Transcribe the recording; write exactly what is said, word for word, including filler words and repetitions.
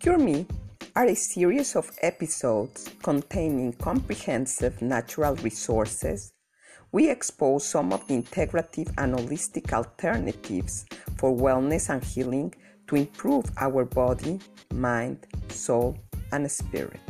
Cure Me are a series of episodes containing comprehensive natural resources. We expose some of the integrative and holistic alternatives for wellness and healing to improve our body, mind, soul, and spirit.